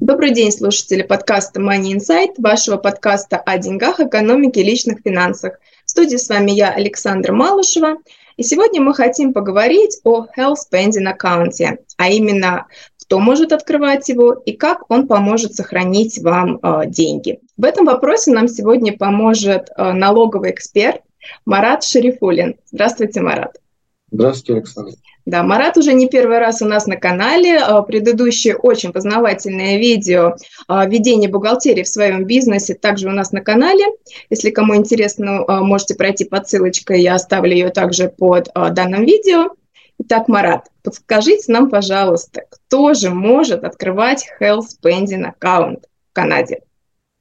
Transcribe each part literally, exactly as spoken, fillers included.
Добрый день, слушатели подкаста Money Insight, вашего подкаста о деньгах, экономике и личных финансах. В студии с вами я, Александр Малышева, и сегодня мы хотим поговорить о Health Spending Account, а именно, кто может открывать его и как он поможет сохранить вам э, деньги. В этом вопросе нам сегодня поможет э, налоговый эксперт Марат Шарифуллин. Здравствуйте, Марат. Здравствуйте, Александр. Да, Марат уже не первый раз у нас на канале. Предыдущее очень познавательное видео «Ведение бухгалтерии в своем бизнесе» также у нас на канале. Если кому интересно, можете пройти по ссылочке, я оставлю ее также под данным видео. Итак, Марат, подскажите нам, пожалуйста, кто же может открывать Health Spending Account в Канаде?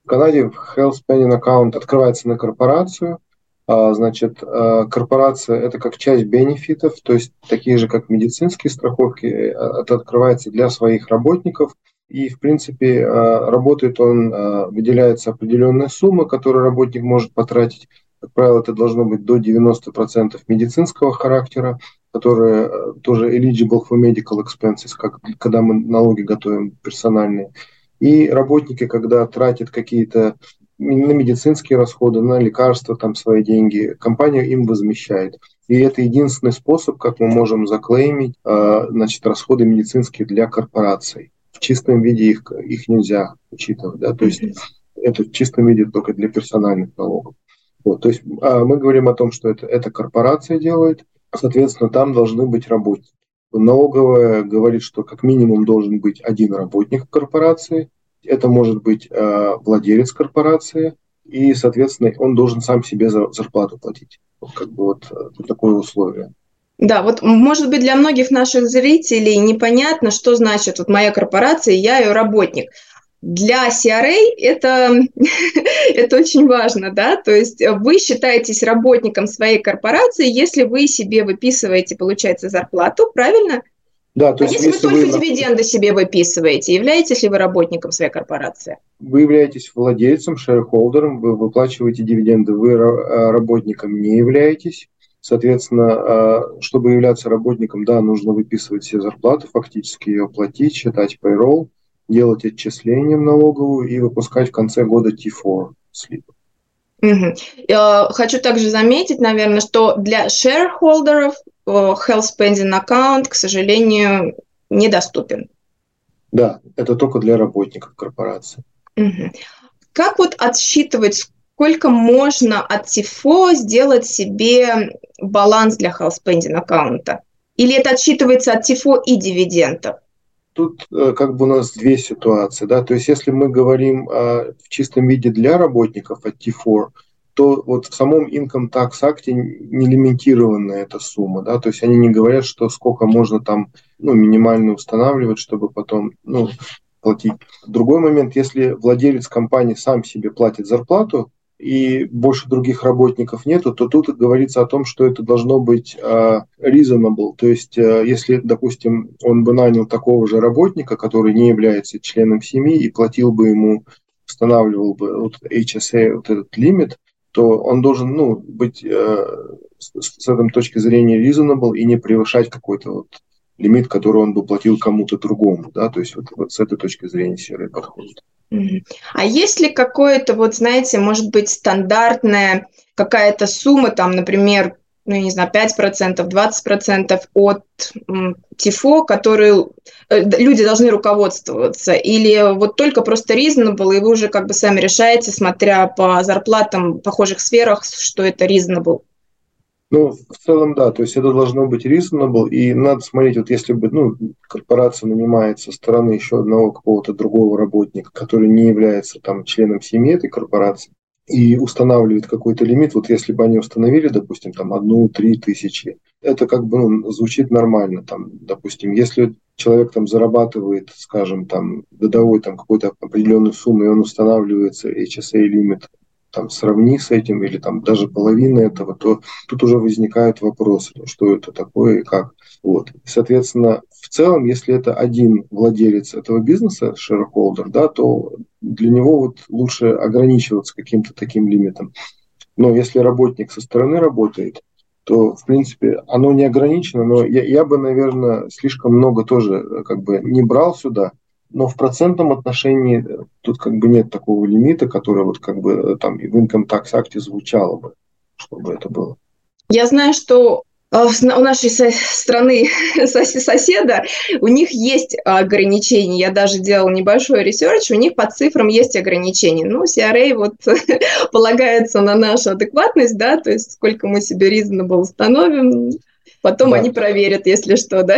В Канаде Health Spending Account открывается на корпорацию. Значит, корпорация – это как часть бенефитов, то есть такие же, как медицинские страховки, это открывается для своих работников. И, в принципе, работает он, выделяется определенная сумма, которую работник может потратить. Как правило, это должно быть до девяносто процентов медицинского характера, которые тоже eligible for medical expenses, как, когда мы налоги готовим персональные. И работники, когда тратят какие-то на медицинские расходы, на лекарства, там свои деньги, компания им возмещает. И это единственный способ, как мы можем заклеймить э, значит, расходы медицинские для корпораций. В чистом виде их, их нельзя учитывать. Да? То есть это в чистом виде только для персональных налогов. Вот, то есть э, мы говорим о том, что это, это корпорация делает, соответственно, там должны быть работники. Налоговая говорит, что как минимум должен быть один работник корпорации. Это может быть э, владелец корпорации, и, соответственно, он должен сам себе зарплату платить. Как бы вот, вот такое условие. Да, вот, может быть, для многих наших зрителей непонятно, что значит вот моя корпорация, я ее работник. Для си ар эй это, это очень важно, да, то есть вы считаетесь работником своей корпорации, если вы себе выписываете, получается, зарплату, правильно? Да, то а есть, если, если вы только вы... дивиденды себе выписываете, являетесь ли вы работником своей корпорации? Вы являетесь владельцем, шерхолдером, вы выплачиваете дивиденды, вы работником не являетесь. Соответственно, чтобы являться работником, да, нужно выписывать все зарплаты, фактически ее платить, считать payroll, делать отчисления налоговую и выпускать в конце года ти фор слип. Угу. Я хочу также заметить, наверное, что для шерхолдеров Health Spending Account, к сожалению, недоступен. Да, это только для работников корпорации. Угу. Как вот отсчитывать, сколько можно от ти эф о сделать себе баланс для Health Spending аккаунта? Или это отсчитывается от ти эф о и дивидендов? Тут как бы у нас две ситуации. Да? То есть если мы говорим о, в чистом виде для работников от ти эф о, то вот в самом Income Tax Act не лимитированная эта сумма, да, то есть они не говорят, что сколько можно там, ну, минимально устанавливать, чтобы потом, ну, платить. Другой момент, если владелец компании сам себе платит зарплату и больше других работников нету, то тут говорится о том, что это должно быть э, reasonable, то есть э, если, допустим, он бы нанял такого же работника, который не является членом семьи и платил бы ему, устанавливал бы вот эйч эс эй вот этот лимит, то он должен, ну, быть э, с, с этой точки зрения reasonable и не превышать какой-то вот лимит, который он бы платил кому-то другому, да, то есть вот, вот с этой точки зрения серый подходит. Mm-hmm. А есть ли какое-то, вот, знаете, может быть, стандартная какая-то сумма, там, например, ну, я не знаю, пять процентов, двадцать процентов от м, ти эф о, которые э, люди должны руководствоваться, или вот только просто reasonable, и вы уже как бы сами решаете, смотря по зарплатам в похожих сферах, что это reasonable? Ну, в целом, да, то есть это должно быть reasonable, и надо смотреть, вот если бы, ну, корпорация нанимает со стороны еще одного какого-то другого работника, который не является там членом семьи этой корпорации, и устанавливает какой-то лимит. Вот если бы они установили, допустим, там одну-три тысячи, это как бы ну, звучит нормально. Там, допустим, если человек там зарабатывает, скажем, там годовой там какой-то определенную сумму, и он устанавливается эйч эс эй лимит, там сравни с этим или там даже половина этого, то тут уже возникают вопросы, что это такое и как. Вот. Соответственно, в целом, если это один владелец этого бизнеса, шерхолдер, да, то для него вот лучше ограничиваться каким-то таким лимитом. Но если работник со стороны работает, то, в принципе, оно не ограничено, но я, я бы, наверное, слишком много тоже как бы не брал сюда. Но в процентном отношении тут как бы нет такого лимита, который вот как бы там и в Income Tax Act звучало бы, чтобы это было. Я знаю, что у нашей страны соседа у них есть ограничения. Я даже делала небольшой ресерч, у них по цифрам есть ограничения. Ну, си ар эй вот полагается на нашу адекватность, да, то есть сколько мы себе reasonable установим, потом да. Они проверят, если что, да.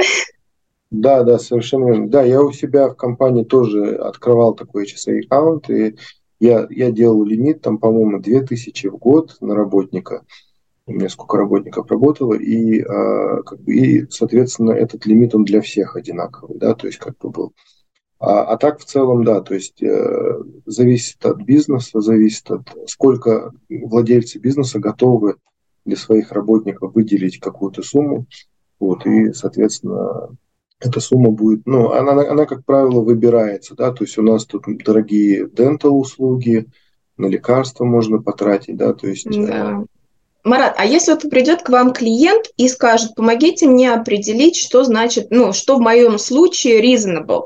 Да, да, совершенно верно. Да, я у себя в компании тоже открывал такой эйч эс эй аккаунт, и я, я делал лимит, там, по-моему, две тысячи в год на работника. У меня сколько работников работало, и, а, как бы, и соответственно, этот лимит, он для всех одинаковый, да, то есть как бы был. А, а так в целом, да, то есть э, зависит от бизнеса, зависит от сколько владельцы бизнеса готовы для своих работников выделить какую-то сумму, вот, и, соответственно, эта сумма будет, ну, она, она, как правило, выбирается, да, то есть у нас тут дорогие дентал-услуги, на лекарства можно потратить, да, то есть... Да. Марат, а если вот придет к вам клиент и скажет, помогите мне определить, что значит, ну, что в моем случае reasonable,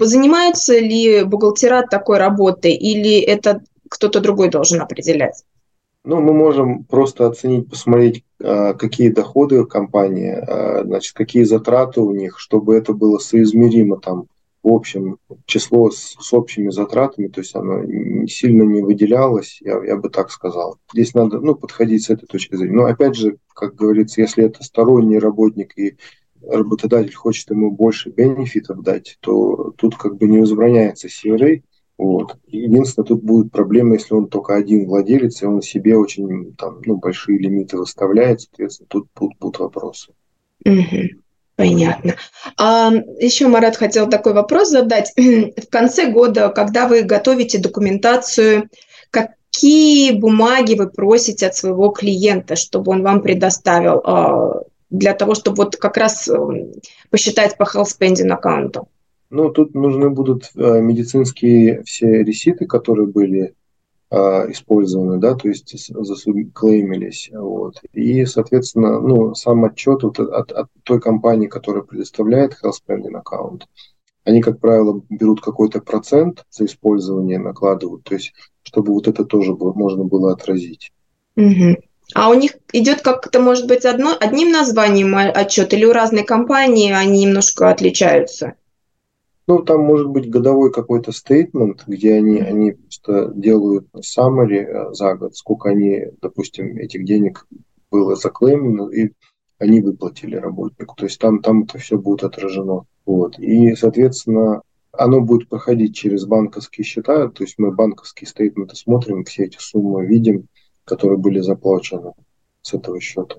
занимаются ли бухгалтера такой работой или это кто-то другой должен определять? Ну, мы можем просто оценить, посмотреть, какие доходы у компании, значит, какие затраты у них, чтобы это было соизмеримо там, в общем, число с, с общими затратами, то есть оно сильно не выделялось, я, я бы так сказал. Здесь надо ну, подходить с этой точки зрения. Но опять же, как говорится, если это сторонний работник и работодатель хочет ему больше бенефитов дать, то тут как бы не возбраняется си ар эй. Вот. Единственное, тут будет проблема, если он только один владелец, и он себе очень там, ну, большие лимиты выставляет, соответственно, тут будут, будут вопросы. Угу. Понятно. А, еще, Марат, хотел такой вопрос задать. В конце года, когда вы готовите документацию, какие бумаги вы просите от своего клиента, чтобы он вам предоставил, для того, чтобы вот как раз посчитать по Health Spending аккаунту? Ну, тут нужны будут медицинские все реситы, которые были э, использованы, да, то есть засуклеймились, вот. И, соответственно, ну, сам отчет вот от, от той компании, которая предоставляет Health Spending аккаунт, они, как правило, берут какой-то процент за использование, накладывают, то есть чтобы вот это тоже было, можно было отразить. Угу. А у них идет как-то, может быть, одно, одним названием отчет, или у разной компании они немножко отличаются? Ну, там может быть годовой какой-то стейтмент, где они, они просто делают summary за год, сколько они, допустим, этих денег было заклеймлено, и они выплатили работнику. То есть там, там это все будет отражено. Вот. И, соответственно, оно будет проходить через банковские счета, то есть мы банковские стейтменты смотрим, все эти суммы видим, которые были заплачены с этого счета.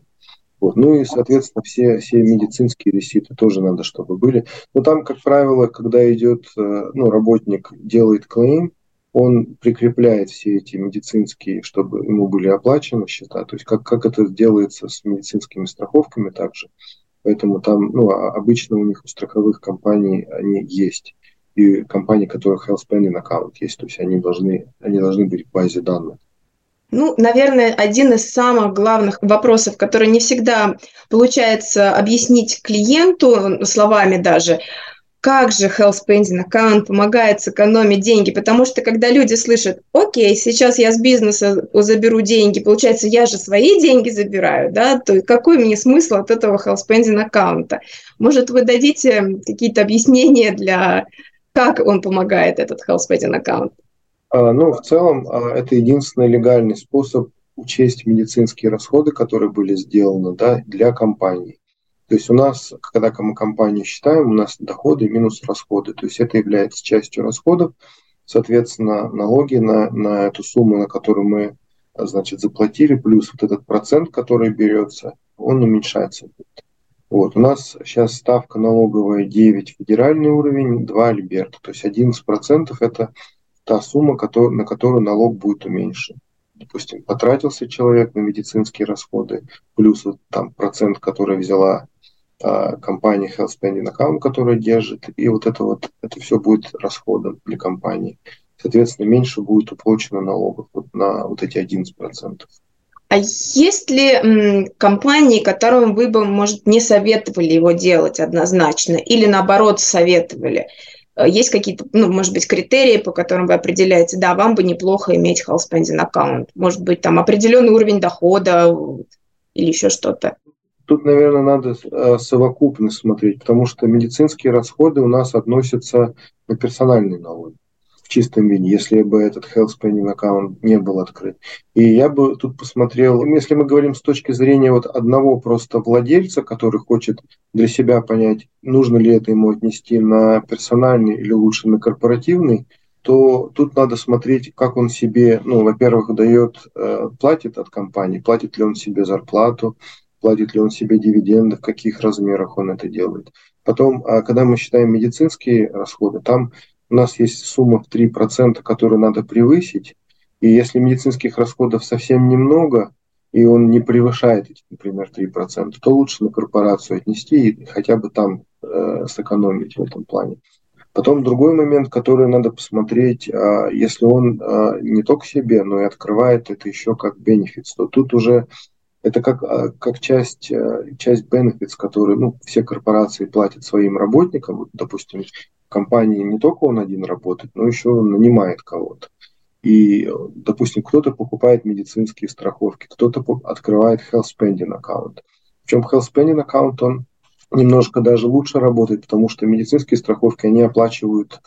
Вот. Ну и, соответственно, все, все медицинские реситы тоже надо, чтобы были. Но там, как правило, когда идет, ну, работник делает клейм, он прикрепляет все эти медицинские, чтобы ему были оплачены счета. То есть как, как это делается с медицинскими страховками также. Поэтому там, ну, обычно у них у страховых компаний они есть. И компании, у которых Health Spending аккаунт есть. То есть они должны, они должны быть в базе данных. Ну, наверное, один из самых главных вопросов, который не всегда получается объяснить клиенту словами даже, как же Health Spending Account помогает сэкономить деньги, потому что когда люди слышат, окей, сейчас я с бизнеса заберу деньги, получается, я же свои деньги забираю, да, то какой мне смысл от этого Health Spending Account? Может, вы дадите какие-то объяснения для, как он помогает, этот Health Spending Account? Ну, в целом, это единственный легальный способ учесть медицинские расходы, которые были сделаны, да, для компании. То есть у нас, когда мы компанию считаем, у нас доходы минус расходы. То есть это является частью расходов, соответственно, налоги на, на эту сумму, на которую мы, значит, заплатили, плюс вот этот процент, который берется, он уменьшается. Вот. У нас сейчас ставка налоговая девять федеральный уровень, два Альберта, то есть одиннадцать процентов это та сумма, который, на которую налог будет уменьшен. Допустим, потратился человек на медицинские расходы, плюс вот там процент, который взяла а, компания Health Spending Account, которая держит, и вот это вот, это все будет расходом для компании. Соответственно, меньше будет уплачено налогов вот на вот эти одиннадцать процентов. А есть ли м, компании, которым вы бы, может, не советовали его делать однозначно, или наоборот советовали? Есть какие-то, ну, может быть, критерии, по которым вы определяете, да, вам бы неплохо иметь Health Spending аккаунт, может быть, там определенный уровень дохода или еще что-то? Тут, наверное, надо совокупно смотреть, потому что медицинские расходы у нас относятся на персональные налоги в чистом виде, если бы этот Health Spending аккаунт не был открыт. И я бы тут посмотрел, если мы говорим с точки зрения вот одного просто владельца, который хочет для себя понять, нужно ли это ему отнести на персональный или лучше на корпоративный, то тут надо смотреть, как он себе, ну, во-первых, дает, платит от компании, платит ли он себе зарплату, платит ли он себе дивиденды, в каких размерах он это делает. Потом, когда мы считаем медицинские расходы, там у нас есть сумма в три процента, которую надо превысить, и если медицинских расходов совсем немного, и он не превышает, например, три процента, то лучше на корпорацию отнести и хотя бы там э, сэкономить в этом плане. Потом другой момент, который надо посмотреть, э, если он э, не только себе, но и открывает это еще как бенефитс, то тут уже это как, э, как часть, э, часть бенефитс, которые, ну, все корпорации платят своим работникам, вот, допустим, компании не только он один работает, но еще нанимает кого-то. И, допустим, кто-то покупает медицинские страховки, кто-то открывает Health Spending аккаунт. Причем Health Spending аккаунт, он немножко даже лучше работает, потому что медицинские страховки, они оплачивают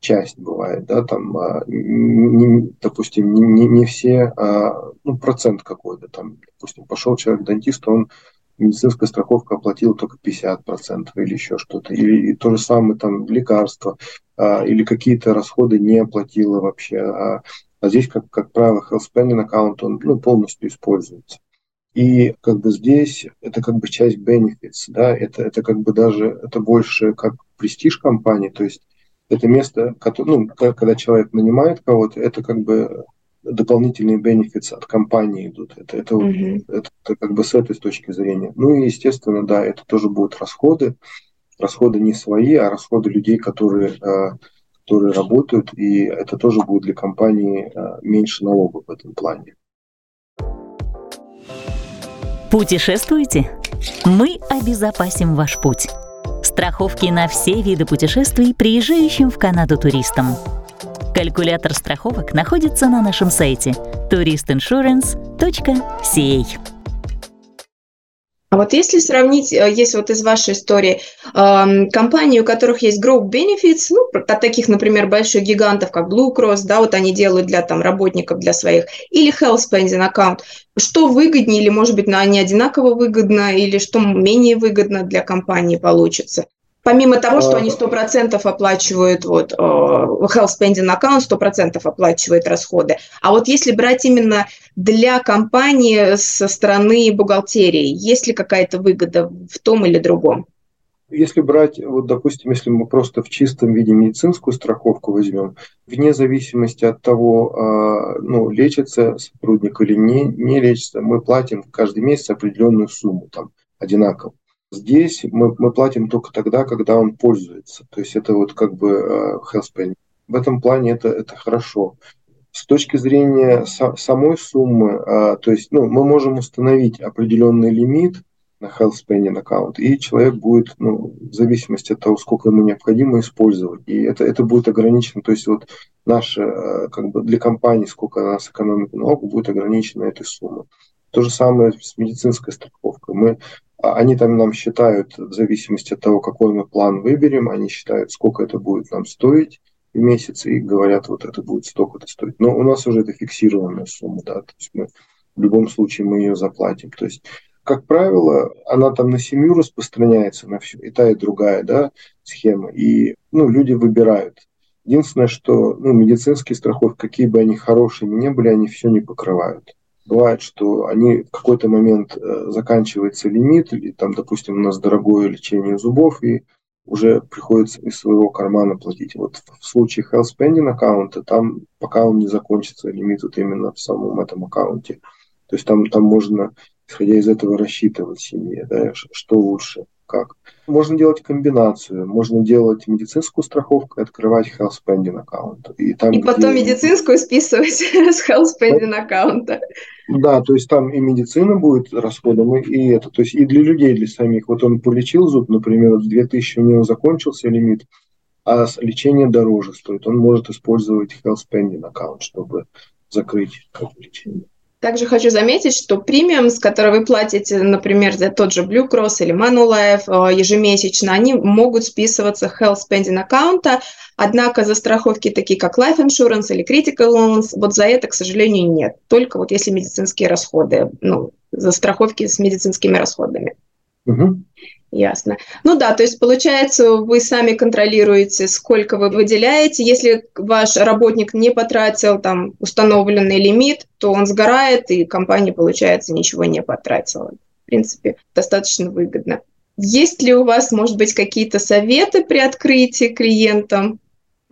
часть, бывает, да, там, не, допустим, не, не все, а, ну, процент какой-то, там, допустим, пошел человек к дантисту, он медицинская страховка оплатила только пятьдесят процентов или еще что-то. Или то же самое там лекарства, а, или какие-то расходы не оплатила вообще. А, а здесь, как, как правило, Health Spending аккаунт, он, ну, полностью используется. И как бы здесь это как бы часть benefits, да, это, это как бы даже, это больше как престиж компании, то есть это место, которое, ну, когда человек нанимает кого-то, это как бы дополнительные бенефиты от компании идут. Это, это, mm-hmm. вот, это, это как бы с этой точки зрения. Ну и, естественно, да, это тоже будут расходы. Расходы не свои, а расходы людей, которые, э, которые работают. И это тоже будет для компании э, меньше налогов в этом плане. Путешествуйте? Мы обезопасим ваш путь. Страховки на все виды путешествий приезжающим в Канаду туристам. Калькулятор страховок находится на нашем сайте турист иншуранс точка си эй. А вот если сравнить, если вот из вашей истории, компании, у которых есть group benefits, ну, от таких, например, больших гигантов, как Blue Cross, да, вот они делают для там работников, для своих, или Health Spending аккаунт, что выгоднее, или, может быть, они одинаково выгодно, или что менее выгодно для компании получится? Помимо того, что они сто процентов оплачивают, вот, Health Spending аккаунт сто процентов оплачивает расходы. А вот если брать именно для компании со стороны бухгалтерии, есть ли какая-то выгода в том или другом? Если брать, вот, допустим, если мы просто в чистом виде медицинскую страховку возьмем, вне зависимости от того, ну, лечится сотрудник или не, не лечится, мы платим каждый месяц определенную сумму, там, одинаково. Здесь мы, мы платим только тогда, когда он пользуется. То есть это вот как бы Health Spending. В этом плане это, это хорошо. С точки зрения со, самой суммы, а, то есть, ну, мы можем установить определенный лимит на Health Spending аккаунт, и человек будет, ну, в зависимости от того, сколько ему необходимо, использовать. И это, это будет ограничено. То есть вот наша, как бы для компании, сколько она сэкономит налогу, будет ограничено этой суммой. То же самое с медицинской страховкой. Мы Они там нам считают, в зависимости от того, какой мы план выберем, они считают, сколько это будет нам стоить в месяц, и говорят, вот это будет столько-то стоить. Но у нас уже это фиксированная сумма, да, то есть мы в любом случае мы ее заплатим. То есть, как правило, она там на семью распространяется, на всю, и та, и другая, да, схема, и, ну, люди выбирают. Единственное, что ну, медицинские страховки, какие бы они хорошими ни были, они все не покрывают. Бывает, что они в какой-то момент э, заканчивается лимит, или там, допустим, у нас дорогое лечение зубов, и уже приходится из своего кармана платить. Вот в случае Health Spending аккаунта, там пока он не закончится, лимит вот именно в самом этом аккаунте. То есть там, там можно, исходя из этого, рассчитывать семье, да, что лучше, как. Можно делать комбинацию, можно делать медицинскую страховку и открывать Health Spending аккаунт. И, там, и потом где... медицинскую списывать с Health Spending аккаунта. Да, то есть там и медицина будет расходом, и, и это. То есть и для людей, для самих. Вот он полечил зуб, например, в две тысячи у него закончился лимит, а лечение дороже стоит. Он может использовать Health Spending аккаунт, чтобы закрыть лечение. Также хочу заметить, что премиум, с которой вы платите, например, за тот же Blue Cross или Manulife ежемесячно, они могут списываться с Health Spending аккаунта, однако за страховки такие, как Life Insurance или Critical Illness, вот за это, к сожалению, нет. Только вот если медицинские расходы, ну, за страховки с медицинскими расходами. Угу. Ясно. Ну да, то есть получается, вы сами контролируете, сколько вы выделяете. Если ваш работник не потратил там установленный лимит, то он сгорает, и компания, получается, ничего не потратила. В принципе, достаточно выгодно. Есть ли у вас, может быть, какие-то советы при открытии клиентам?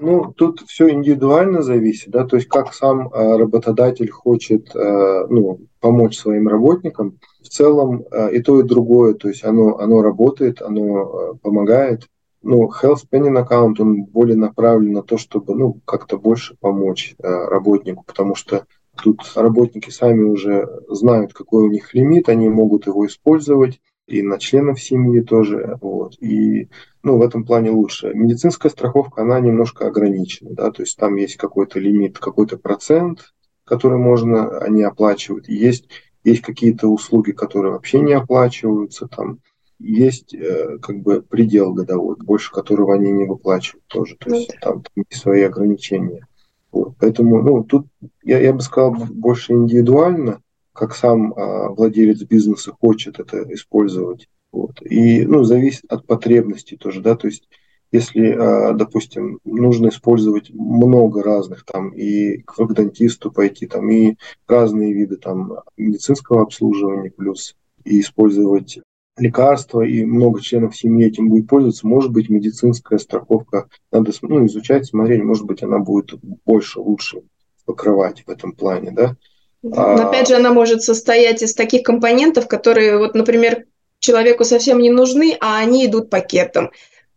Ну, тут все индивидуально зависит, да, то есть как сам работодатель хочет, ну, помочь своим работникам. В целом и то, и другое, то есть оно, оно работает, оно помогает. Ну, Health Spending аккаунт, он более направлен на то, чтобы, ну, как-то больше помочь работнику, потому что тут работники сами уже знают, какой у них лимит, они могут его использовать. И на членов семьи тоже, вот, и, ну, в этом плане лучше. Медицинская страховка, она немножко ограничена, да, то есть там есть какой-то лимит, какой-то процент, который можно, они оплачивают, есть, есть какие-то услуги, которые вообще не оплачиваются, там, есть, э, как бы, предел годовой, больше которого они не выплачивают тоже, то есть там, там есть свои ограничения, вот, поэтому, ну, тут, я, я бы сказал, больше индивидуально, как сам а, владелец бизнеса хочет это использовать. Вот. И, ну, зависит от потребностей тоже, да, то есть если, а, допустим, нужно использовать много разных, там, и к ордонтисту пойти, там, и разные виды, там, медицинского обслуживания плюс, и использовать лекарства, и много членов семьи этим будет пользоваться, может быть, медицинская страховка, надо, ну, изучать, смотреть, может быть, она будет больше, лучше покрывать в этом плане, да. Но опять же, она может состоять из таких компонентов, которые, вот, например, человеку совсем не нужны, а они идут пакетом.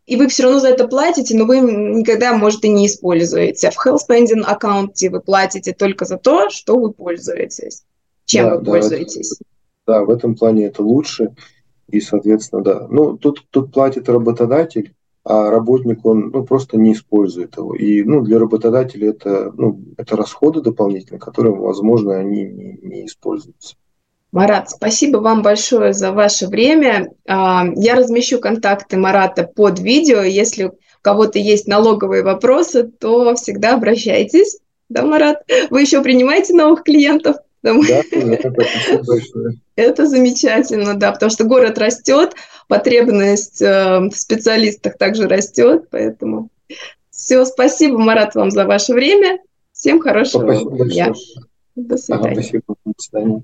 И вы все равно за это платите, но вы никогда, может, и не используете. А в Health Spending аккаунте вы платите только за то, что вы пользуетесь, чем да, вы да, пользуетесь. Это, да, в этом плане это лучше. И, соответственно, да. Ну, тут, тут платит работодатель, а работник, он, ну, просто не использует его. И, ну, для работодателя это, ну, это расходы дополнительные, которые, возможно, они не, не используются. Марат, спасибо вам большое за ваше время. Я размещу контакты Марата под видео. Если у кого-то есть налоговые вопросы, то всегда обращайтесь. Да, Марат? Вы еще принимаете новых клиентов? Да, это замечательно, да, потому что город растет, потребность э, в специалистах также растет, поэтому все, спасибо, Марат, вам за ваше время, всем хорошего дня, до свидания. Ага,